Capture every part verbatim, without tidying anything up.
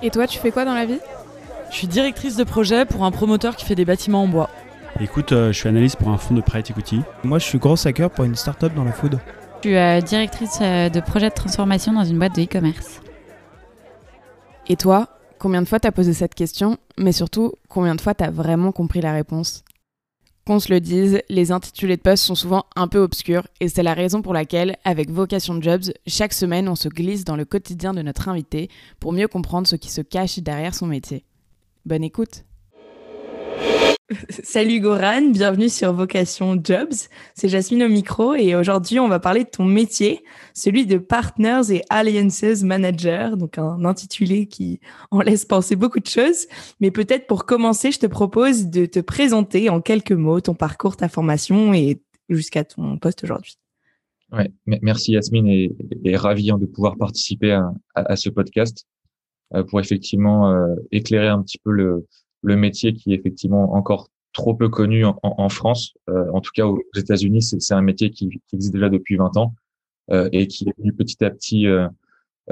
Et toi, tu fais quoi dans la vie? Je suis directrice de projet pour un promoteur qui fait des bâtiments en bois. Écoute, euh, je suis analyste pour un fonds de private equity. Moi, je suis gros hacker pour une start-up dans la food. Je suis euh, directrice euh, de projet de transformation dans une boîte de e-commerce. Et toi, combien de fois t'as posé cette question? Mais surtout, combien de fois t'as vraiment compris la réponse? Qu'on se le dise, les intitulés de poste sont souvent un peu obscurs et c'est la raison pour laquelle, avec Vocation Jobs, chaque semaine, on se glisse dans le quotidien de notre invité pour mieux comprendre ce qui se cache derrière son métier. Bonne écoute! Salut Goran, bienvenue sur Vocation Jobs, c'est Jasmine au micro et aujourd'hui on va parler de ton métier, celui de Partners et Alliances Manager, donc un intitulé qui en laisse penser beaucoup de choses, mais peut-être pour commencer je te propose de te présenter en quelques mots ton parcours, ta formation et jusqu'à ton poste aujourd'hui. Ouais, merci Jasmine et, et ravi de pouvoir participer à, à, à ce podcast pour effectivement euh, éclairer un petit peu le le métier qui est effectivement encore trop peu connu en, en France, euh, en tout cas aux États-Unis, c'est, c'est un métier qui, qui existe déjà depuis vingt ans euh, et qui est venu petit à petit euh,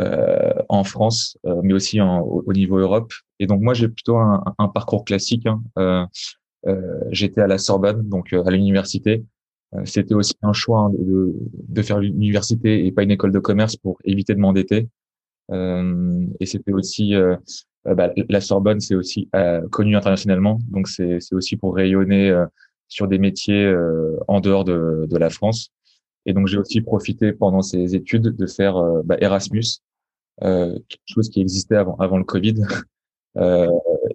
euh, en France, euh, mais aussi en, au, au niveau Europe. Et donc moi, j'ai plutôt un, un parcours classique. Hein. Euh, euh, j'étais à la Sorbonne, donc euh, à l'université. Euh, c'était aussi un choix hein, de, de faire l'université et pas une école de commerce pour éviter de m'endetter. Euh, et c'était aussi euh, Bah, la Sorbonne, c'est aussi euh, connu internationalement, donc c'est, c'est aussi pour rayonner euh, sur des métiers euh, en dehors de, de la France. Et donc, j'ai aussi profité pendant ces études de faire euh, bah, Erasmus, euh, quelque chose qui existait avant, avant le Covid euh,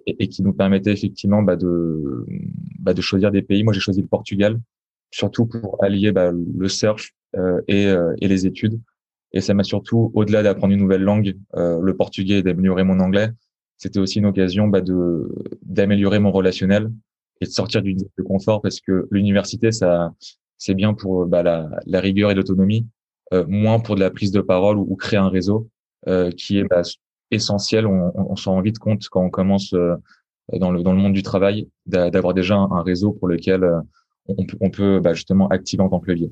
et, et qui nous permettait effectivement bah, de, bah, de choisir des pays. Moi, j'ai choisi le Portugal, surtout pour allier bah, le surf euh, et, euh, et les études. Et ça m'a surtout, au-delà d'apprendre une nouvelle langue, euh, le portugais et d'améliorer mon anglais, c'était aussi une occasion bah, de d'améliorer mon relationnel et de sortir d'une zone de confort parce que l'université, ça c'est bien pour bah, la, la rigueur et l'autonomie, euh, moins pour de la prise de parole ou, ou créer un réseau euh, qui est bah, essentiel. On, on, on s'en rend vite compte quand on commence euh, dans le dans le monde du travail d'a, d'avoir déjà un, un réseau pour lequel euh, on, on peut bah, justement activer en tant que levier.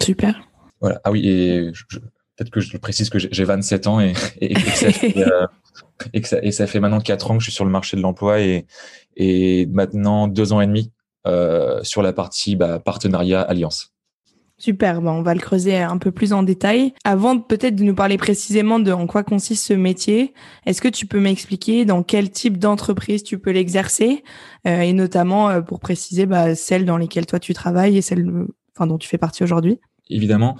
Super. Voilà. Ah oui, et je, je, peut-être que je précise que j'ai, j'ai vingt-sept ans et, et, et que ça fait, euh, Et, que ça, et ça fait maintenant quatre ans que je suis sur le marché de l'emploi et, et maintenant deux ans et demi euh, sur la partie bah, partenariat alliance. Super, bon, on va le creuser un peu plus en détail. Avant peut-être de nous parler précisément de en quoi consiste ce métier, est-ce que tu peux m'expliquer dans quel type d'entreprise tu peux l'exercer euh, et notamment euh, pour préciser bah, celles dans lesquelles toi tu travailles et celles enfin, dont tu fais partie aujourd'hui? Évidemment,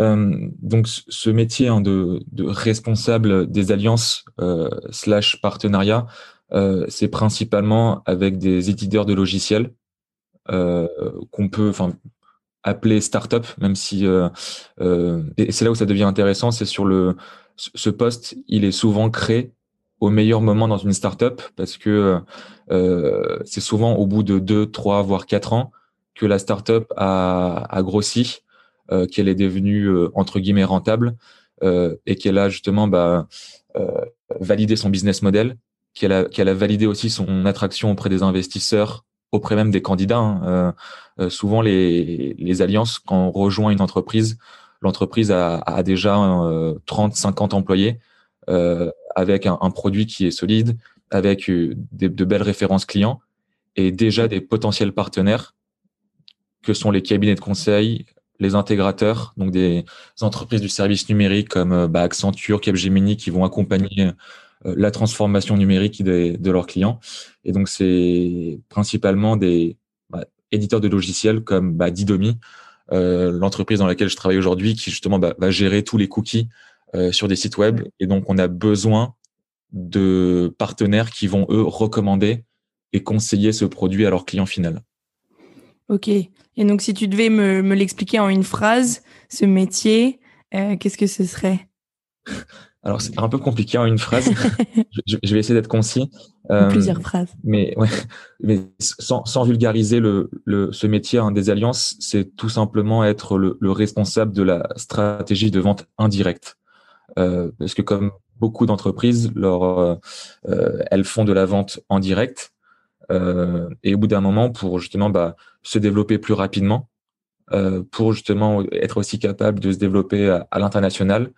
euh, donc ce métier hein, de, de responsable des alliances euh, slash partenariat, euh, c'est principalement avec des éditeurs de logiciels euh, qu'on peut, enfin, appeler start-up, même si euh, euh, et c'est là où ça devient intéressant, c'est sur le ce poste, il est souvent créé au meilleur moment dans une start-up parce que euh, c'est souvent au bout de deux, trois, voire quatre ans que la start-up a, a grossi. Euh, qu'elle est devenue euh, entre guillemets rentable euh, et qu'elle a justement bah, euh, validé son business model, qu'elle a, qu'elle a validé aussi son attraction auprès des investisseurs, auprès même des candidats. Hein. Euh, euh, souvent, les, les alliances, quand on rejoint une entreprise, l'entreprise a, a déjà euh, trente, cinquante employés euh, avec un, un produit qui est solide, avec euh, des, de belles références clients et déjà des potentiels partenaires que sont les cabinets de conseil, les intégrateurs, donc des entreprises du service numérique comme bah, Accenture, Capgemini, qui vont accompagner euh, la transformation numérique de, de leurs clients. Et donc, c'est principalement des bah, éditeurs de logiciels comme bah, Didomi, euh, l'entreprise dans laquelle je travaille aujourd'hui, qui justement bah, va gérer tous les cookies euh, sur des sites web. Et donc, on a besoin de partenaires qui vont, eux, recommander et conseiller ce produit à leur client final. Ok. Et donc, si tu devais me, me l'expliquer en une phrase, ce métier, euh, qu'est-ce que ce serait? Alors, c'est un peu compliqué en une phrase. je, je vais essayer d'être concis. Euh, plusieurs phrases. Mais, ouais, mais sans, sans vulgariser le, le, ce métier hein, des alliances, c'est tout simplement être le, le responsable de la stratégie de vente indirecte. Euh, parce que comme beaucoup d'entreprises, leur, euh, euh, elles font de la vente en direct. Euh, et au bout d'un moment, pour justement bah, se développer plus rapidement, euh, pour justement être aussi capable de se développer à, à l'international,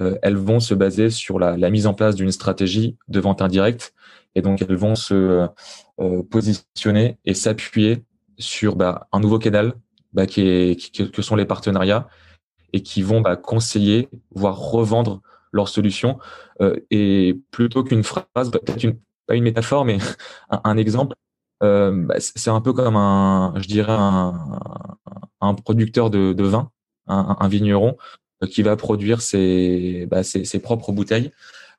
euh, elles vont se baser sur la, la mise en place d'une stratégie de vente indirecte, et donc elles vont se euh, positionner et s'appuyer sur bah, un nouveau canal bah, qui est, qui, que sont les partenariats, et qui vont bah, conseiller, voire revendre leur solution. Euh, et plutôt qu'une phrase, peut-être une, pas une métaphore, mais un, un exemple, euh, bah, c'est un peu comme un, je dirais un, un producteur de, de vin, un, un vigneron, euh, qui va produire ses, bah, ses, ses propres bouteilles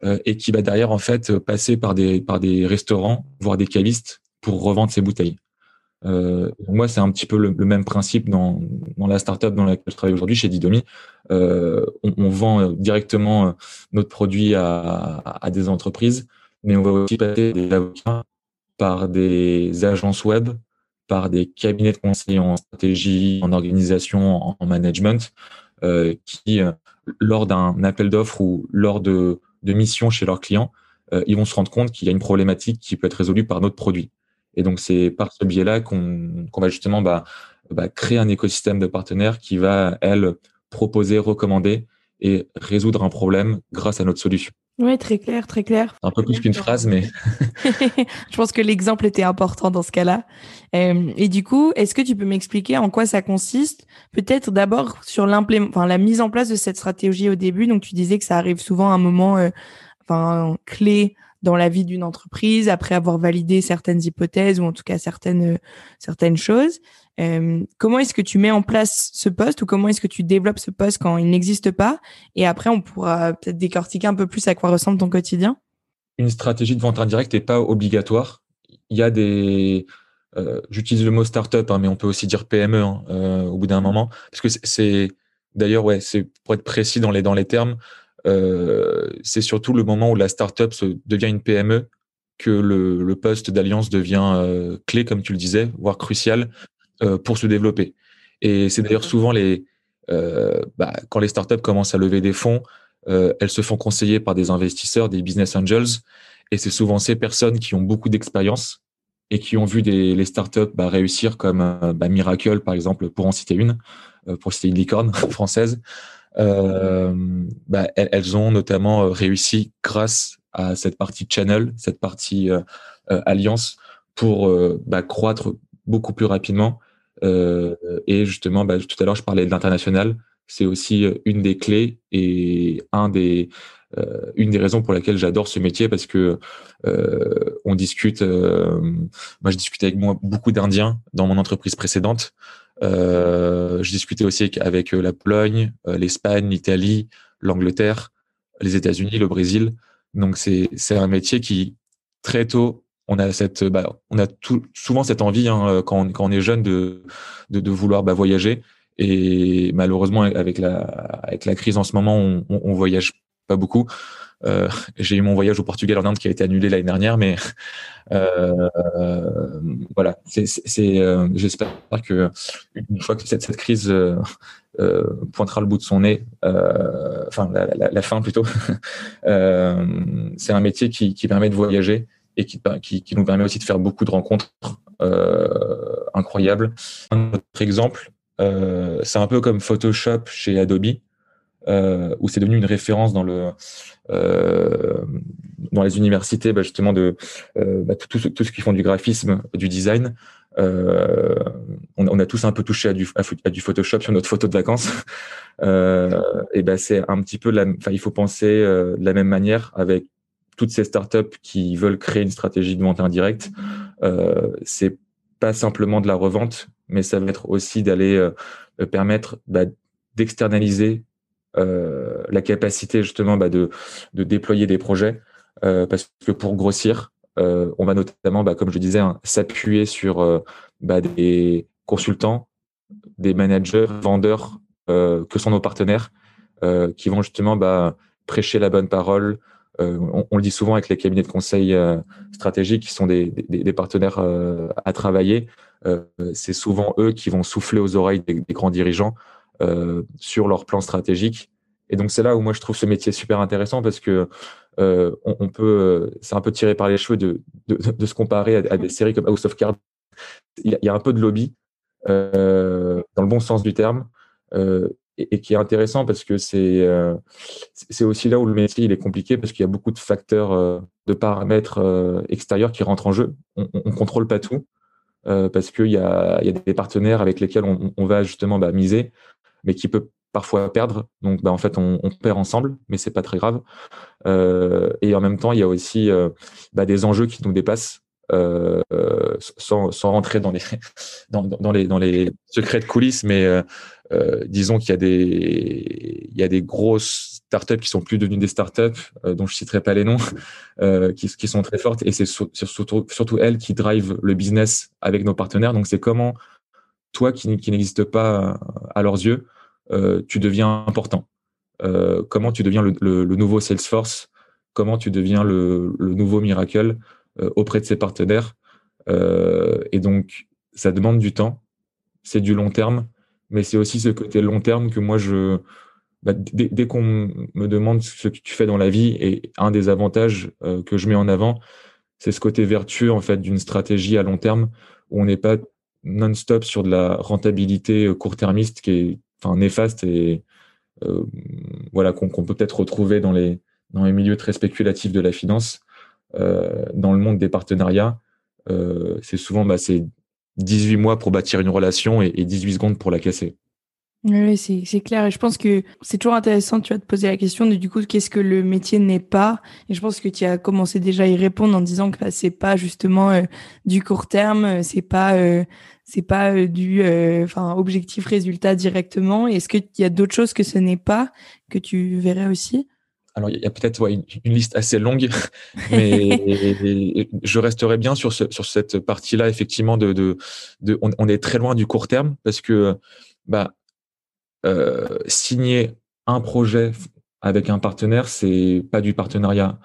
euh, et qui va derrière en fait passer par des, par des restaurants, voire des cavistes, pour revendre ses bouteilles. Euh, moi, c'est un petit peu le, le même principe dans, dans la startup dans laquelle je travaille aujourd'hui, chez Didomi. Euh, on, on vend directement notre produit à, à des entreprises, mais on va aussi passer des avocats, par des agences web, par des cabinets de conseil en stratégie, en organisation, en, en management, euh, qui, lors d'un appel d'offres ou lors de, de missions chez leurs clients, euh, ils vont se rendre compte qu'il y a une problématique qui peut être résolue par notre produit. Et donc, c'est par ce biais-là qu'on, qu'on va justement bah, bah, créer un écosystème de partenaires qui va, elle, proposer, recommander et résoudre un problème grâce à notre solution. Oui, très clair, très clair. Un peu plus qu'une phrase, mais... Je pense que l'exemple était important dans ce cas-là. Euh, et du coup, est-ce que tu peux m'expliquer en quoi ça consiste? Peut-être d'abord sur l'implé- enfin, la mise en place de cette stratégie au début. Donc, tu disais que ça arrive souvent à un moment euh, enfin, clé dans la vie d'une entreprise, après avoir validé certaines hypothèses ou en tout cas certaines, certaines choses. Euh, comment est-ce que tu mets en place ce poste, ou comment est-ce que tu développes ce poste quand il n'existe pas? Et après, on pourra peut-être décortiquer un peu plus à quoi ressemble ton quotidien. Une stratégie de vente indirecte n'est pas obligatoire. Il y a des... Euh, j'utilise le mot startup, hein, mais on peut aussi dire P M E hein, euh, au bout d'un moment. Parce que c'est... c'est d'ailleurs, ouais, c'est pour être précis dans les, dans les termes, Euh, c'est surtout le moment où la startup se devient une P M E que le, le poste d'alliance devient euh, clé, comme tu le disais, voire crucial euh, pour se développer. Et c'est d'ailleurs souvent les, euh, bah, quand les startups commencent à lever des fonds, euh, elles se font conseiller par des investisseurs, des business angels, et c'est souvent ces personnes qui ont beaucoup d'expérience et qui ont vu des, les startups bah, réussir, comme bah, Miracle par exemple, pour en citer une, pour citer une licorne française. Euh, bah, elles ont notamment réussi grâce à cette partie channel, cette partie euh, euh, alliance, pour euh, bah, croître beaucoup plus rapidement. Euh, et justement, bah, tout à l'heure, je parlais de l'international. C'est aussi une des clés et un des, euh, une des raisons pour laquelle j'adore ce métier, parce que euh, on discute. Euh, moi, je discutais avec moi beaucoup d'Indiens dans mon entreprise précédente. Euh, je discutais aussi avec la Pologne, l'Espagne, l'Italie, l'Angleterre, les États-Unis, le Brésil. Donc c'est c'est un métier qui très tôt on a cette bah, on a tout, souvent cette envie hein, quand on, quand on est jeune de de, de vouloir bah, voyager, et malheureusement avec la avec la crise en ce moment on on, on voyage pas beaucoup. Euh, j'ai eu mon voyage au Portugal en Inde qui a été annulé l'année dernière, mais euh, euh, voilà. C'est, c'est, c'est, euh, j'espère que une fois que cette, cette crise euh, euh, pointera le bout de son nez, euh, enfin la, la, la fin plutôt, euh, c'est un métier qui, qui permet de voyager et qui, qui, qui nous permet aussi de faire beaucoup de rencontres euh, incroyables. Un autre exemple, euh, c'est un peu comme Photoshop chez Adobe. Euh, où c'est devenu une référence dans le euh, dans les universités, bah, justement de euh, bah, tout, tout, ce, tout ce qui font du graphisme, du design. Euh, on, on a tous un peu touché à du à, à du Photoshop sur notre photo de vacances. Euh, et ben bah, c'est un petit peu, enfin il faut penser euh, de la même manière avec toutes ces startups qui veulent créer une stratégie de vente indirecte. Euh, c'est pas simplement de la revente, mais ça va être aussi d'aller euh, permettre bah, d'externaliser Euh, la capacité justement bah, de, de déployer des projets, euh, parce que pour grossir, euh, on va notamment, bah, comme je disais, hein, s'appuyer sur euh, bah, des consultants, des managers, vendeurs euh, que sont nos partenaires, euh, qui vont justement bah, prêcher la bonne parole. Euh, on, on le dit souvent avec les cabinets de conseil euh, stratégiques, qui sont des, des, des partenaires euh, à travailler. Euh, c'est souvent eux qui vont souffler aux oreilles des, des grands dirigeants Euh, sur leur plan stratégique. Et donc c'est là où moi je trouve ce métier super intéressant, parce que euh, on, on peut, euh, c'est un peu tiré par les cheveux de, de, de se comparer à, à des séries comme House of Cards. Il y a, il y a un peu de lobby euh, dans le bon sens du terme. Euh, et, et qui est intéressant parce que c'est, euh, c'est aussi là où le métier il est compliqué parce qu'il y a beaucoup de facteurs, euh, de paramètres euh, extérieurs qui rentrent en jeu. On ne contrôle pas tout euh, parce qu'il y a, y a des partenaires avec lesquels on, on va justement bah, miser, mais qui peut parfois perdre. Donc, bah, en fait, on, on perd ensemble, mais c'est pas très grave. Euh, et en même temps, il y a aussi euh, bah, des enjeux qui nous dépassent. Euh, sans, sans rentrer dans les dans, dans les dans les secrets de coulisses, mais euh, euh, disons qu'il y a des il y a des grosses startups qui sont plus devenues des startups euh, dont je citerai pas les noms euh, qui qui sont très fortes et c'est sur, surtout surtout elles qui drivent le business avec nos partenaires. Donc c'est comment toi qui qui n'existe pas à leurs yeux euh, tu deviens important, euh, comment tu deviens le, le, le nouveau Salesforce, comment tu deviens le, le nouveau Miracle auprès de ses partenaires. Euh, et donc, ça demande du temps, c'est du long terme, mais c'est aussi ce côté long terme que moi, je, bah, dès, dès qu'on me demande ce que tu fais dans la vie, et un des avantages euh, que je mets en avant, c'est ce côté vertueux en fait, d'une stratégie à long terme, où on n'est pas non-stop sur de la rentabilité court-termiste qui est enfin, néfaste et euh, voilà, qu'on, qu'on peut peut-être retrouver dans les, dans les milieux très spéculatifs de la finance. Euh, dans le monde des partenariats, euh, c'est souvent bah, c'est dix-huit mois pour bâtir une relation et, et dix-huit secondes pour la casser. Oui, c'est, c'est clair. Et je pense que c'est toujours intéressant, tu vas te poser la question de du coup, qu'est-ce que le métier n'est pas? Et je pense que tu as commencé déjà à y répondre en disant que bah, c'est pas justement euh, du court terme, c'est pas, euh, c'est pas euh, du euh, objectif résultat directement. Est-ce qu'il y a d'autres choses que ce n'est pas que tu verrais aussi? Alors, il y a peut-être ouais, une, une liste assez longue, mais je resterai bien sur, ce, sur cette partie-là, effectivement, de, de, de, on, on est très loin du court terme parce que bah, euh, signer un projet avec un partenaire, c'est pas du partenariat.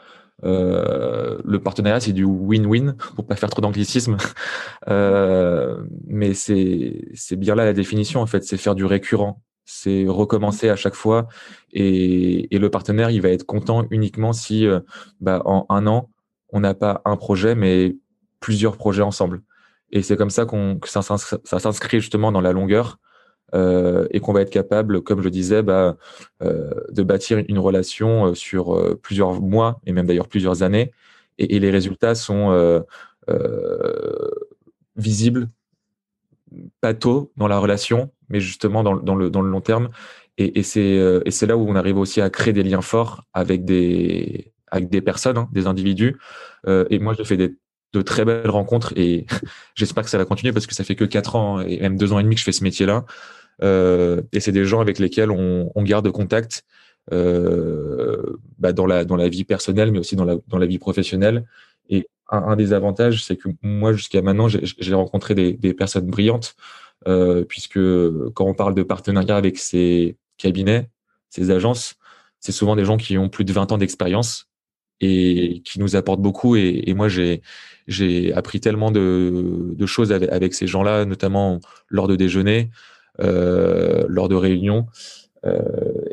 Euh, le partenariat, c'est du win-win, pour pas faire trop d'anglicisme. Euh, mais c'est, c'est bien là la définition, en fait, c'est faire du récurrent. C'est recommencer à chaque fois et, et le partenaire, il va être content uniquement si euh, bah, en un an, on n'a pas un projet, mais plusieurs projets ensemble. Et c'est comme ça qu'on, que ça, ça s'inscrit justement dans la longueur euh, et qu'on va être capable, comme je disais, bah, euh, de bâtir une relation sur euh, plusieurs mois et même d'ailleurs plusieurs années. Et, et les résultats sont euh, euh, visibles, pas tôt dans la relation, mais justement dans, dans, le, dans le long terme. Et, et, c'est, euh, et c'est là où on arrive aussi à créer des liens forts avec des, avec des personnes, hein, des individus. Euh, et moi, j'ai fait des, de très belles rencontres et j'espère que ça va continuer parce que ça fait que quatre ans et même deux ans et demi que je fais ce métier-là. Euh, et c'est des gens avec lesquels on, on garde contact euh, bah dans, la, dans la vie personnelle, mais aussi dans la, dans la vie professionnelle. Et un, un des avantages, c'est que moi, jusqu'à maintenant, j'ai, j'ai rencontré des, des personnes brillantes. Euh, puisque quand on parle de partenariat avec ces cabinets, ces agences, c'est souvent des gens qui ont plus de vingt ans d'expérience et qui nous apportent beaucoup. Et, et moi, j'ai, j'ai appris tellement de, de choses avec, avec ces gens-là, notamment lors de déjeuners, euh, lors de réunions. Euh,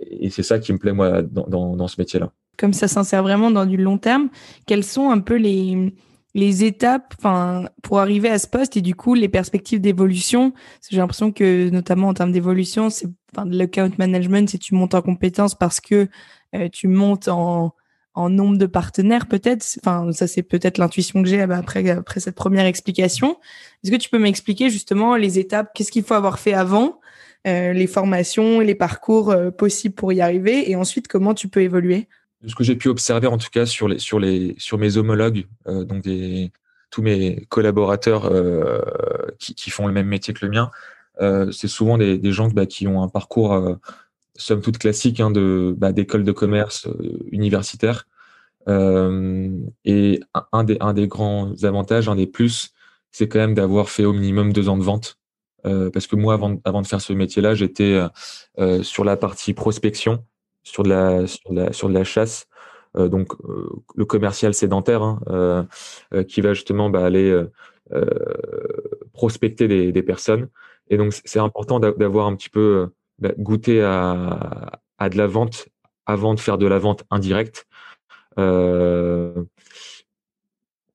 et c'est ça qui me plaît, moi, dans, dans, dans ce métier-là. Comme ça s'insère vraiment dans du long terme, quels sont un peu les... les étapes enfin, pour arriver à ce poste et du coup, les perspectives d'évolution. Parce que j'ai l'impression que, notamment en termes d'évolution, c'est, enfin, le account management, c'est tu montes en compétences parce que euh, tu montes en, en nombre de partenaires, peut-être. Enfin, ça, c'est peut-être l'intuition que j'ai après, après cette première explication. Est-ce que tu peux m'expliquer justement les étapes, qu'est-ce qu'il faut avoir fait avant, euh, les formations, les parcours euh, possibles pour y arriver et ensuite, comment tu peux évoluer ? Ce que j'ai pu observer, en tout cas, sur, les, sur, les, sur mes homologues, euh, donc des, tous mes collaborateurs euh, qui, qui font le même métier que le mien, euh, c'est souvent des, des gens bah, qui ont un parcours, euh, somme toute classique, hein, de, bah, d'école de commerce euh, universitaire. Euh, et un des, un des grands avantages, un des plus, c'est quand même d'avoir fait au minimum deux ans de vente. Euh, parce que moi, avant, avant de faire ce métier-là, j'étais euh, sur la partie prospection. Sur de la sur de la sur de la chasse, euh, donc euh, le commercial sédentaire hein, euh, euh, qui va justement bah, aller euh, euh, prospecter des, des personnes. Et donc c'est important d'avoir un petit peu bah, goûté à à de la vente avant de faire de la vente indirecte, euh,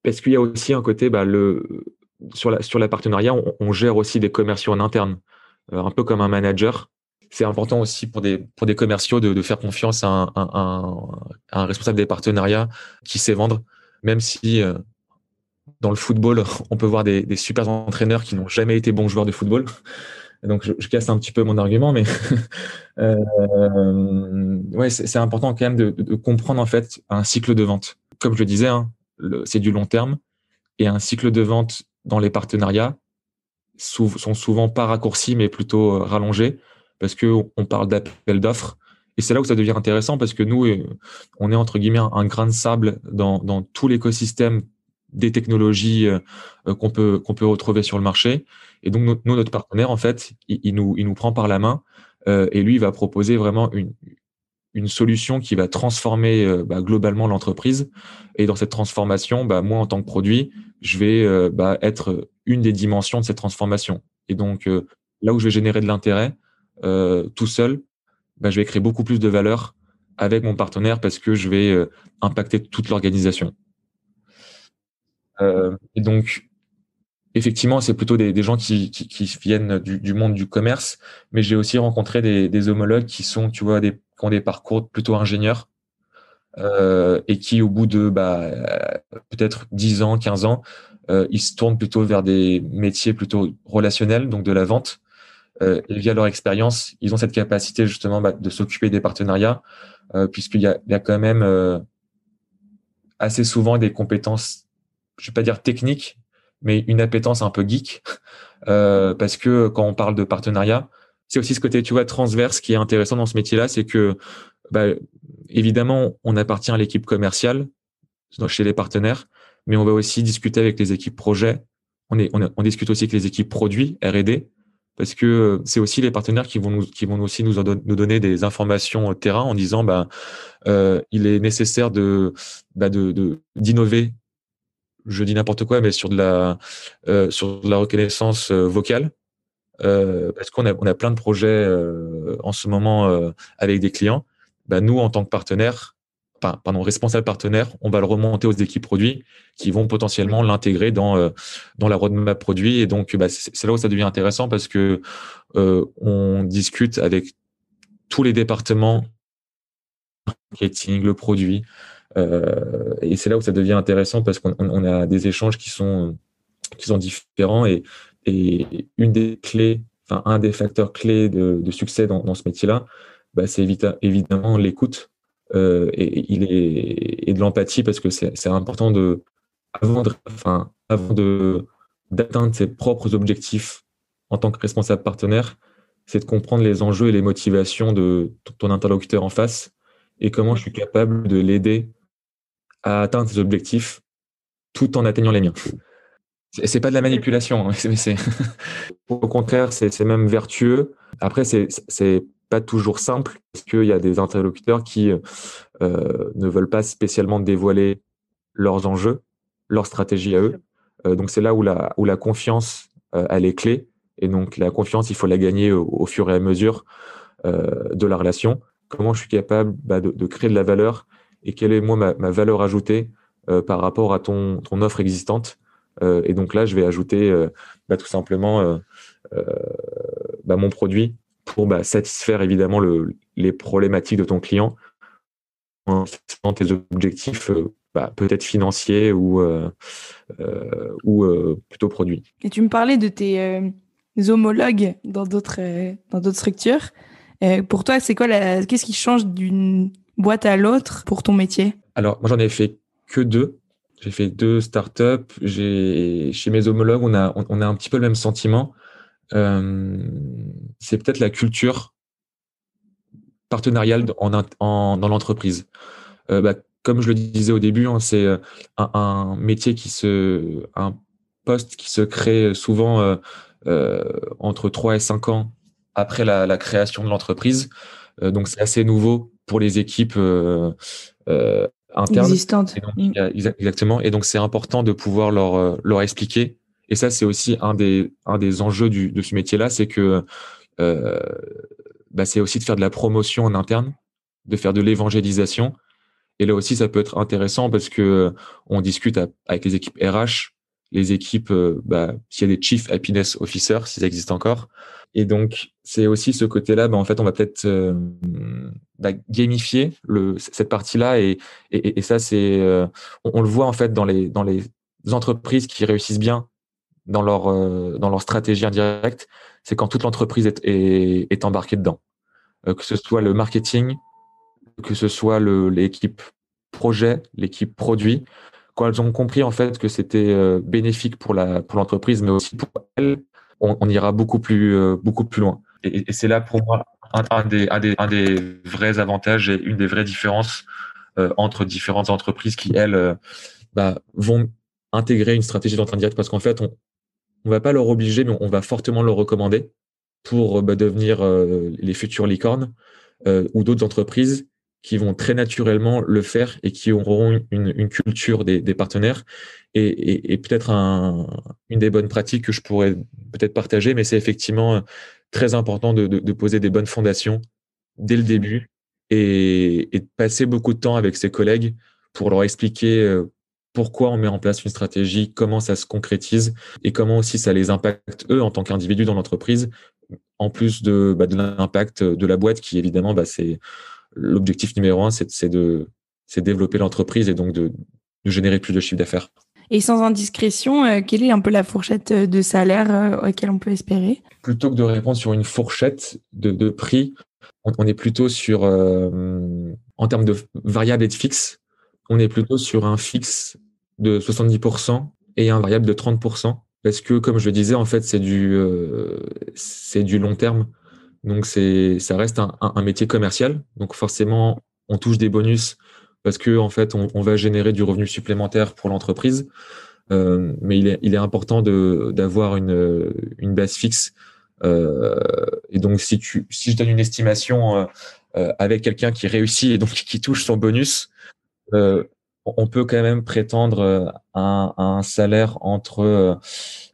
parce qu'il y a aussi un côté bah, le sur la sur la partenariat on, on gère aussi des commerciaux en interne, euh, un peu comme un manager. c'est important aussi pour des, pour des commerciaux de, de faire confiance à un, à, un, à un responsable des partenariats qui sait vendre, même si euh, dans le football, on peut voir des, des super entraîneurs qui n'ont jamais été bons joueurs de football. Donc, je, je casse un petit peu mon argument, mais euh, ouais, c'est, c'est important quand même de, de comprendre en fait un cycle de vente. Comme je le disais, hein, le, c'est du long terme et un cycle de vente dans les partenariats sou- sont souvent pas raccourcis, mais plutôt euh, rallongés parce qu'on parle d'appel d'offres. Et c'est là où ça devient intéressant parce que nous, euh, on est entre guillemets un grain de sable dans, dans tout l'écosystème des technologies euh, qu'on peut qu'on peut retrouver sur le marché. Et donc no- nous, notre partenaire en fait, il, il nous il nous prend par la main euh, et lui il va proposer vraiment une une solution qui va transformer euh, bah, globalement l'entreprise. Et dans cette transformation, bah moi en tant que produit, je vais euh, bah, être une des dimensions de cette transformation. Et donc euh, là où je vais générer de l'intérêt euh, tout seul, bah je vais créer beaucoup plus de valeur avec mon partenaire parce que je vais euh, impacter toute l'organisation. Euh, et donc, effectivement, c'est plutôt des, des gens qui, qui, qui viennent du, du monde du commerce, mais j'ai aussi rencontré des, des homologues qui sont, tu vois, des, qui ont des parcours plutôt ingénieurs euh, et qui, au bout de bah, peut-être dix ans, quinze ans, euh, ils se tournent plutôt vers des métiers plutôt relationnels, donc de la vente. Euh, et via leur expérience, ils ont cette capacité justement bah, de s'occuper des partenariats, euh, puisqu'il y a, il y a quand même euh, assez souvent des compétences, je vais pas dire technique, mais une appétence un peu geek, euh, parce que quand on parle de partenariat, c'est aussi ce côté, tu vois, transverse qui est intéressant dans ce métier-là, c'est que, bah, évidemment, on appartient à l'équipe commerciale chez les partenaires, mais on va aussi discuter avec les équipes projets. On est, on, est, on discute aussi avec les équipes produits, R et D, parce que c'est aussi les partenaires qui vont nous, qui vont aussi nous, don, nous donner des informations terrain en disant, bah, euh, il est nécessaire de, bah, de, de d'innover. Je dis n'importe quoi, mais sur de la euh, sur de la reconnaissance euh, vocale, euh, parce qu'on a on a plein de projets euh, en ce moment euh, avec des clients. Bah nous, en tant que partenaire, pas, pardon, responsable partenaire, on va le remonter aux équipes produits qui vont potentiellement l'intégrer dans euh, dans la roadmap produit. Et donc, bah, c'est, c'est là où ça devient intéressant parce que euh, on discute avec tous les départements, marketing, le produit. Euh, et c'est là où ça devient intéressant parce qu'on on a des échanges qui sont qui sont différents et et une des clés, enfin un des facteurs clés de, de succès dans, dans ce métier-là, bah c'est évita, évidemment l'écoute euh, et, et il est et de l'empathie parce que c'est c'est important de avant de, enfin avant de d'atteindre ses propres objectifs en tant que responsable partenaire, c'est de comprendre les enjeux et les motivations de ton interlocuteur en face et comment je suis capable de l'aider à atteindre ses objectifs tout en atteignant les miens. C'est, c'est pas de la manipulation, hein, mais c'est au contraire, c'est, c'est même vertueux. Après, c'est, c'est pas toujours simple parce qu'il y a des interlocuteurs qui euh, ne veulent pas spécialement dévoiler leurs enjeux, leur stratégie à eux. Euh, donc c'est là où la où la confiance euh, elle est clé. Et donc la confiance, il faut la gagner au, au fur et à mesure euh, de la relation. Comment je suis capable bah, de, de créer de la valeur et quelle est moi ma, ma valeur ajoutée euh, par rapport à ton, ton offre existante. Euh, et donc là, je vais ajouter euh, bah, tout simplement euh, euh, bah, mon produit pour bah, satisfaire évidemment le, les problématiques de ton client en faisant tes objectifs euh, bah, peut-être financiers ou, euh, euh, ou euh, plutôt produits. Et tu me parlais de tes euh, homologues dans d'autres, euh, dans d'autres structures. Euh, pour toi, c'est quoi la... qu'est-ce qui change d'une boîte à l'autre pour ton métier? Alors, moi, j'en ai fait que deux. J'ai fait deux startups. J'ai... Chez mes homologues, on a, on a un petit peu le même sentiment. Euh... C'est peut-être la culture partenariale en, en, dans l'entreprise. Euh, bah, comme je le disais au début, hein, c'est un, un métier qui se... un poste qui se crée souvent euh, euh, entre trois et cinq ans après la, la création de l'entreprise. Euh, donc, c'est assez nouveau pour les équipes euh, euh, internes. Existantes. Et donc, mmh. Exactement. Et donc, c'est important de pouvoir leur, leur expliquer. Et ça, c'est aussi un des, un des enjeux du, de ce métier-là, c'est que euh, bah, c'est aussi de faire de la promotion en interne, de faire de l'évangélisation. Et là aussi, ça peut être intéressant parce que on discute à, avec les équipes R H, les équipes, euh, bah, s'il y a des Chief Happiness Officers, s'ils existent encore. Et donc, c'est aussi ce côté-là, bah, en fait, on va peut-être euh, bah, gamifier le, cette partie-là. Et, et, et ça, c'est, euh, on, on le voit en fait dans les, dans les entreprises qui réussissent bien dans leur, euh, dans leur stratégie indirecte, c'est quand toute l'entreprise est, est, est embarquée dedans. Euh, que ce soit le marketing, que ce soit le, l'équipe projet, l'équipe produit, quand elles ont compris en fait que c'était euh, bénéfique pour la pour l'entreprise, mais aussi pour elles, on, on ira beaucoup plus euh, beaucoup plus loin. Et, et c'est là pour moi un, un des un des un des vrais avantages et une des vraies différences euh, entre différentes entreprises qui elles euh, bah, vont intégrer une stratégie d'entente directe parce qu'en fait on on va pas leur obliger, mais on va fortement leur recommander pour bah, devenir euh, les futures licornes euh, ou d'autres entreprises qui vont très naturellement le faire et qui auront une, une culture des, des partenaires. Et, et, et peut-être un, une des bonnes pratiques que je pourrais peut-être partager, mais c'est effectivement très important de, de, de poser des bonnes fondations dès le début et, et de passer beaucoup de temps avec ses collègues pour leur expliquer pourquoi on met en place une stratégie, comment ça se concrétise et comment aussi ça les impacte eux en tant qu'individus dans l'entreprise, en plus de, bah, de l'impact de la boîte qui évidemment, bah, c'est... L'objectif numéro un, c'est, c'est, de, c'est de développer l'entreprise et donc de, de générer plus de chiffre d'affaires. Et sans indiscrétion, euh, quelle est un peu la fourchette de salaire euh, auquel on peut espérer? Plutôt que de répondre sur une fourchette de, de prix, on, on est plutôt sur, euh, en termes de variable et de fixe, on est plutôt sur un fixe de soixante-dix pour cent et un variable de trente pour cent. Parce que, comme je le disais, en fait, c'est du, euh, c'est du long terme. Donc, c'est, ça reste un, un, un métier commercial. Donc, forcément, on touche des bonus parce que, en fait, on, on va générer du revenu supplémentaire pour l'entreprise. Euh, mais il est, il est important de, d'avoir une, une base fixe. Euh, et donc, si tu, si je donne une estimation euh, euh, avec quelqu'un qui réussit et donc qui touche son bonus, euh, on peut quand même prétendre à un, à un salaire entre,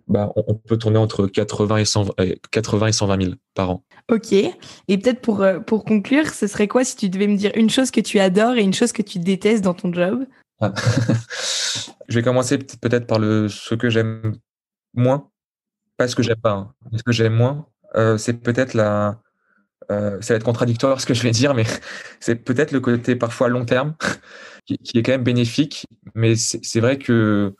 bah, on peut tourner entre quatre-vingts et cent vingt mille par an. Ok. Et peut-être pour, pour conclure, ce serait quoi si tu devais me dire une chose que tu adores et une chose que tu détestes dans ton job? Ah. Je vais commencer peut-être par le, ce que j'aime moins. Pas ce que j'aime pas, hein. Ce que j'aime moins, euh, c'est peut-être la... Euh, ça va être contradictoire ce que je vais dire, mais c'est peut-être le côté parfois long terme qui, qui est quand même bénéfique. Mais c'est, c'est vrai que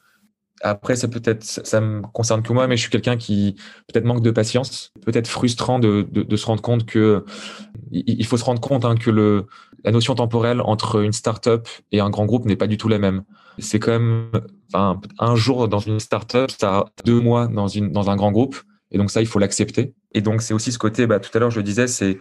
après, ça peut être, ça, ça me concerne que moi, mais je suis quelqu'un qui peut-être manque de patience, peut-être frustrant de, de, de se rendre compte que il faut se rendre compte hein, que le la notion temporelle entre une start-up et un grand groupe n'est pas du tout la même. C'est quand même enfin, un jour dans une start-up, ça a deux mois dans une dans un grand groupe. Et donc ça, il faut l'accepter. Et donc c'est aussi ce côté, bah, tout à l'heure je le disais, c'est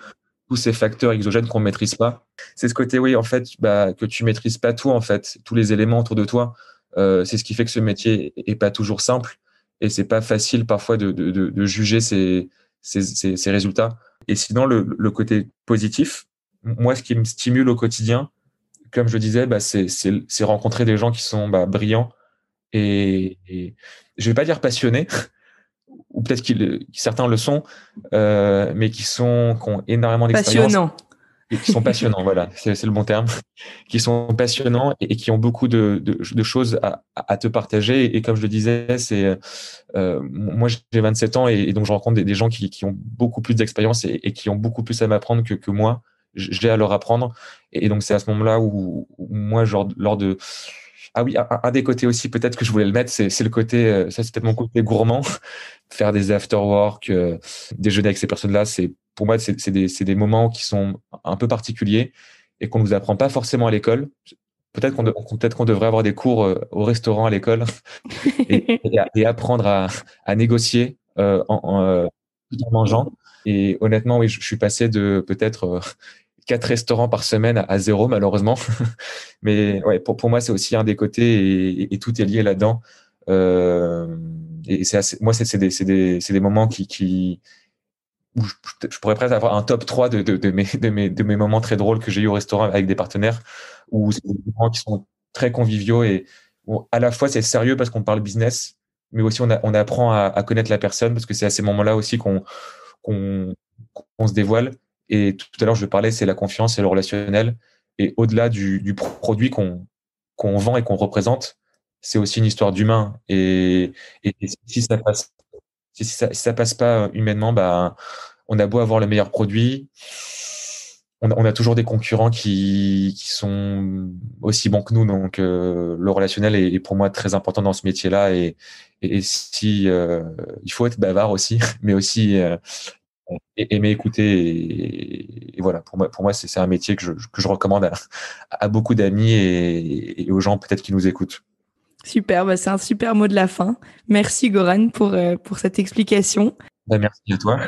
tous ces facteurs exogènes qu'on ne maîtrise pas. C'est ce côté, oui, en fait, bah, que tu ne maîtrises pas tout, en fait, tous les éléments autour de toi. Euh, c'est ce qui fait que ce métier n'est pas toujours simple et c'est pas facile parfois de, de, de, de juger ces, ces, ces, ces résultats. Et sinon, le, le côté positif, moi, ce qui me stimule au quotidien, comme je le disais, bah, c'est, c'est, c'est rencontrer des gens qui sont bah, brillants et, et je ne vais pas dire passionnés, ou peut-être que certains le sont, euh, mais qui sont qui ont énormément d'expérience. Passionnants. Et qui sont passionnants, voilà, c'est, c'est le bon terme. Qui sont passionnants et, et qui ont beaucoup de, de, de choses à, à te partager. Et, et comme je le disais, c'est euh, moi j'ai vingt-sept ans et, et donc je rencontre des, des gens qui, qui ont beaucoup plus d'expérience et, et qui ont beaucoup plus à m'apprendre que, que moi, j'ai à leur apprendre. Et, et donc c'est à ce moment-là où, où moi, genre, lors de... Ah oui, un, un des côtés aussi, peut-être que je voulais le mettre, c'est, c'est le côté, ça c'est peut-être mon côté gourmand, faire des after-work, euh, déjeuner avec ces personnes-là, c'est, pour moi, c'est, c'est, des, c'est des moments qui sont un peu particuliers et qu'on ne nous apprend pas forcément à l'école. Peut-être qu'on, de, peut-être qu'on devrait avoir des cours au restaurant à l'école et, et, et apprendre à, à négocier euh, en, en, en mangeant. Et honnêtement, oui, je, je suis passé de peut-être... Euh, quatre restaurants par semaine à zéro, malheureusement. Mais ouais, pour, pour moi, c'est aussi un des côtés et, et, et tout est lié là-dedans. Euh, et c'est assez, moi, c'est, c'est, des, c'est, des, c'est des moments qui, qui où je, je pourrais presque avoir un top trois de, de, de, mes, de, mes, de mes moments très drôles que j'ai eu au restaurant avec des partenaires, où c'est des moments qui sont très conviviaux et où à la fois, c'est sérieux parce qu'on parle business, mais aussi on, a, on apprend à, à connaître la personne parce que c'est à ces moments-là aussi qu'on, qu'on, qu'on se dévoile. Et tout à l'heure, je parlais, c'est la confiance et le relationnel. Et au-delà du, du produit qu'on, qu'on vend et qu'on représente, c'est aussi une histoire d'humain. Et, et, et si ça passe, si ça, si ça passe pas humainement, bah, on a beau avoir le meilleur produit, on a, on a toujours des concurrents qui, qui sont aussi bons que nous. Donc, euh, le relationnel est, est pour moi très important dans ce métier-là. Et, et, et si euh, il faut être bavard aussi, mais aussi euh, aimer écouter. Et, et voilà, pour moi, pour moi, c'est, c'est un métier que je, que je recommande à, à beaucoup d'amis et, et aux gens peut-être qui nous écoutent. Super, bah c'est un super mot de la fin. Merci Goran pour, euh, pour cette explication. Bah, merci à toi.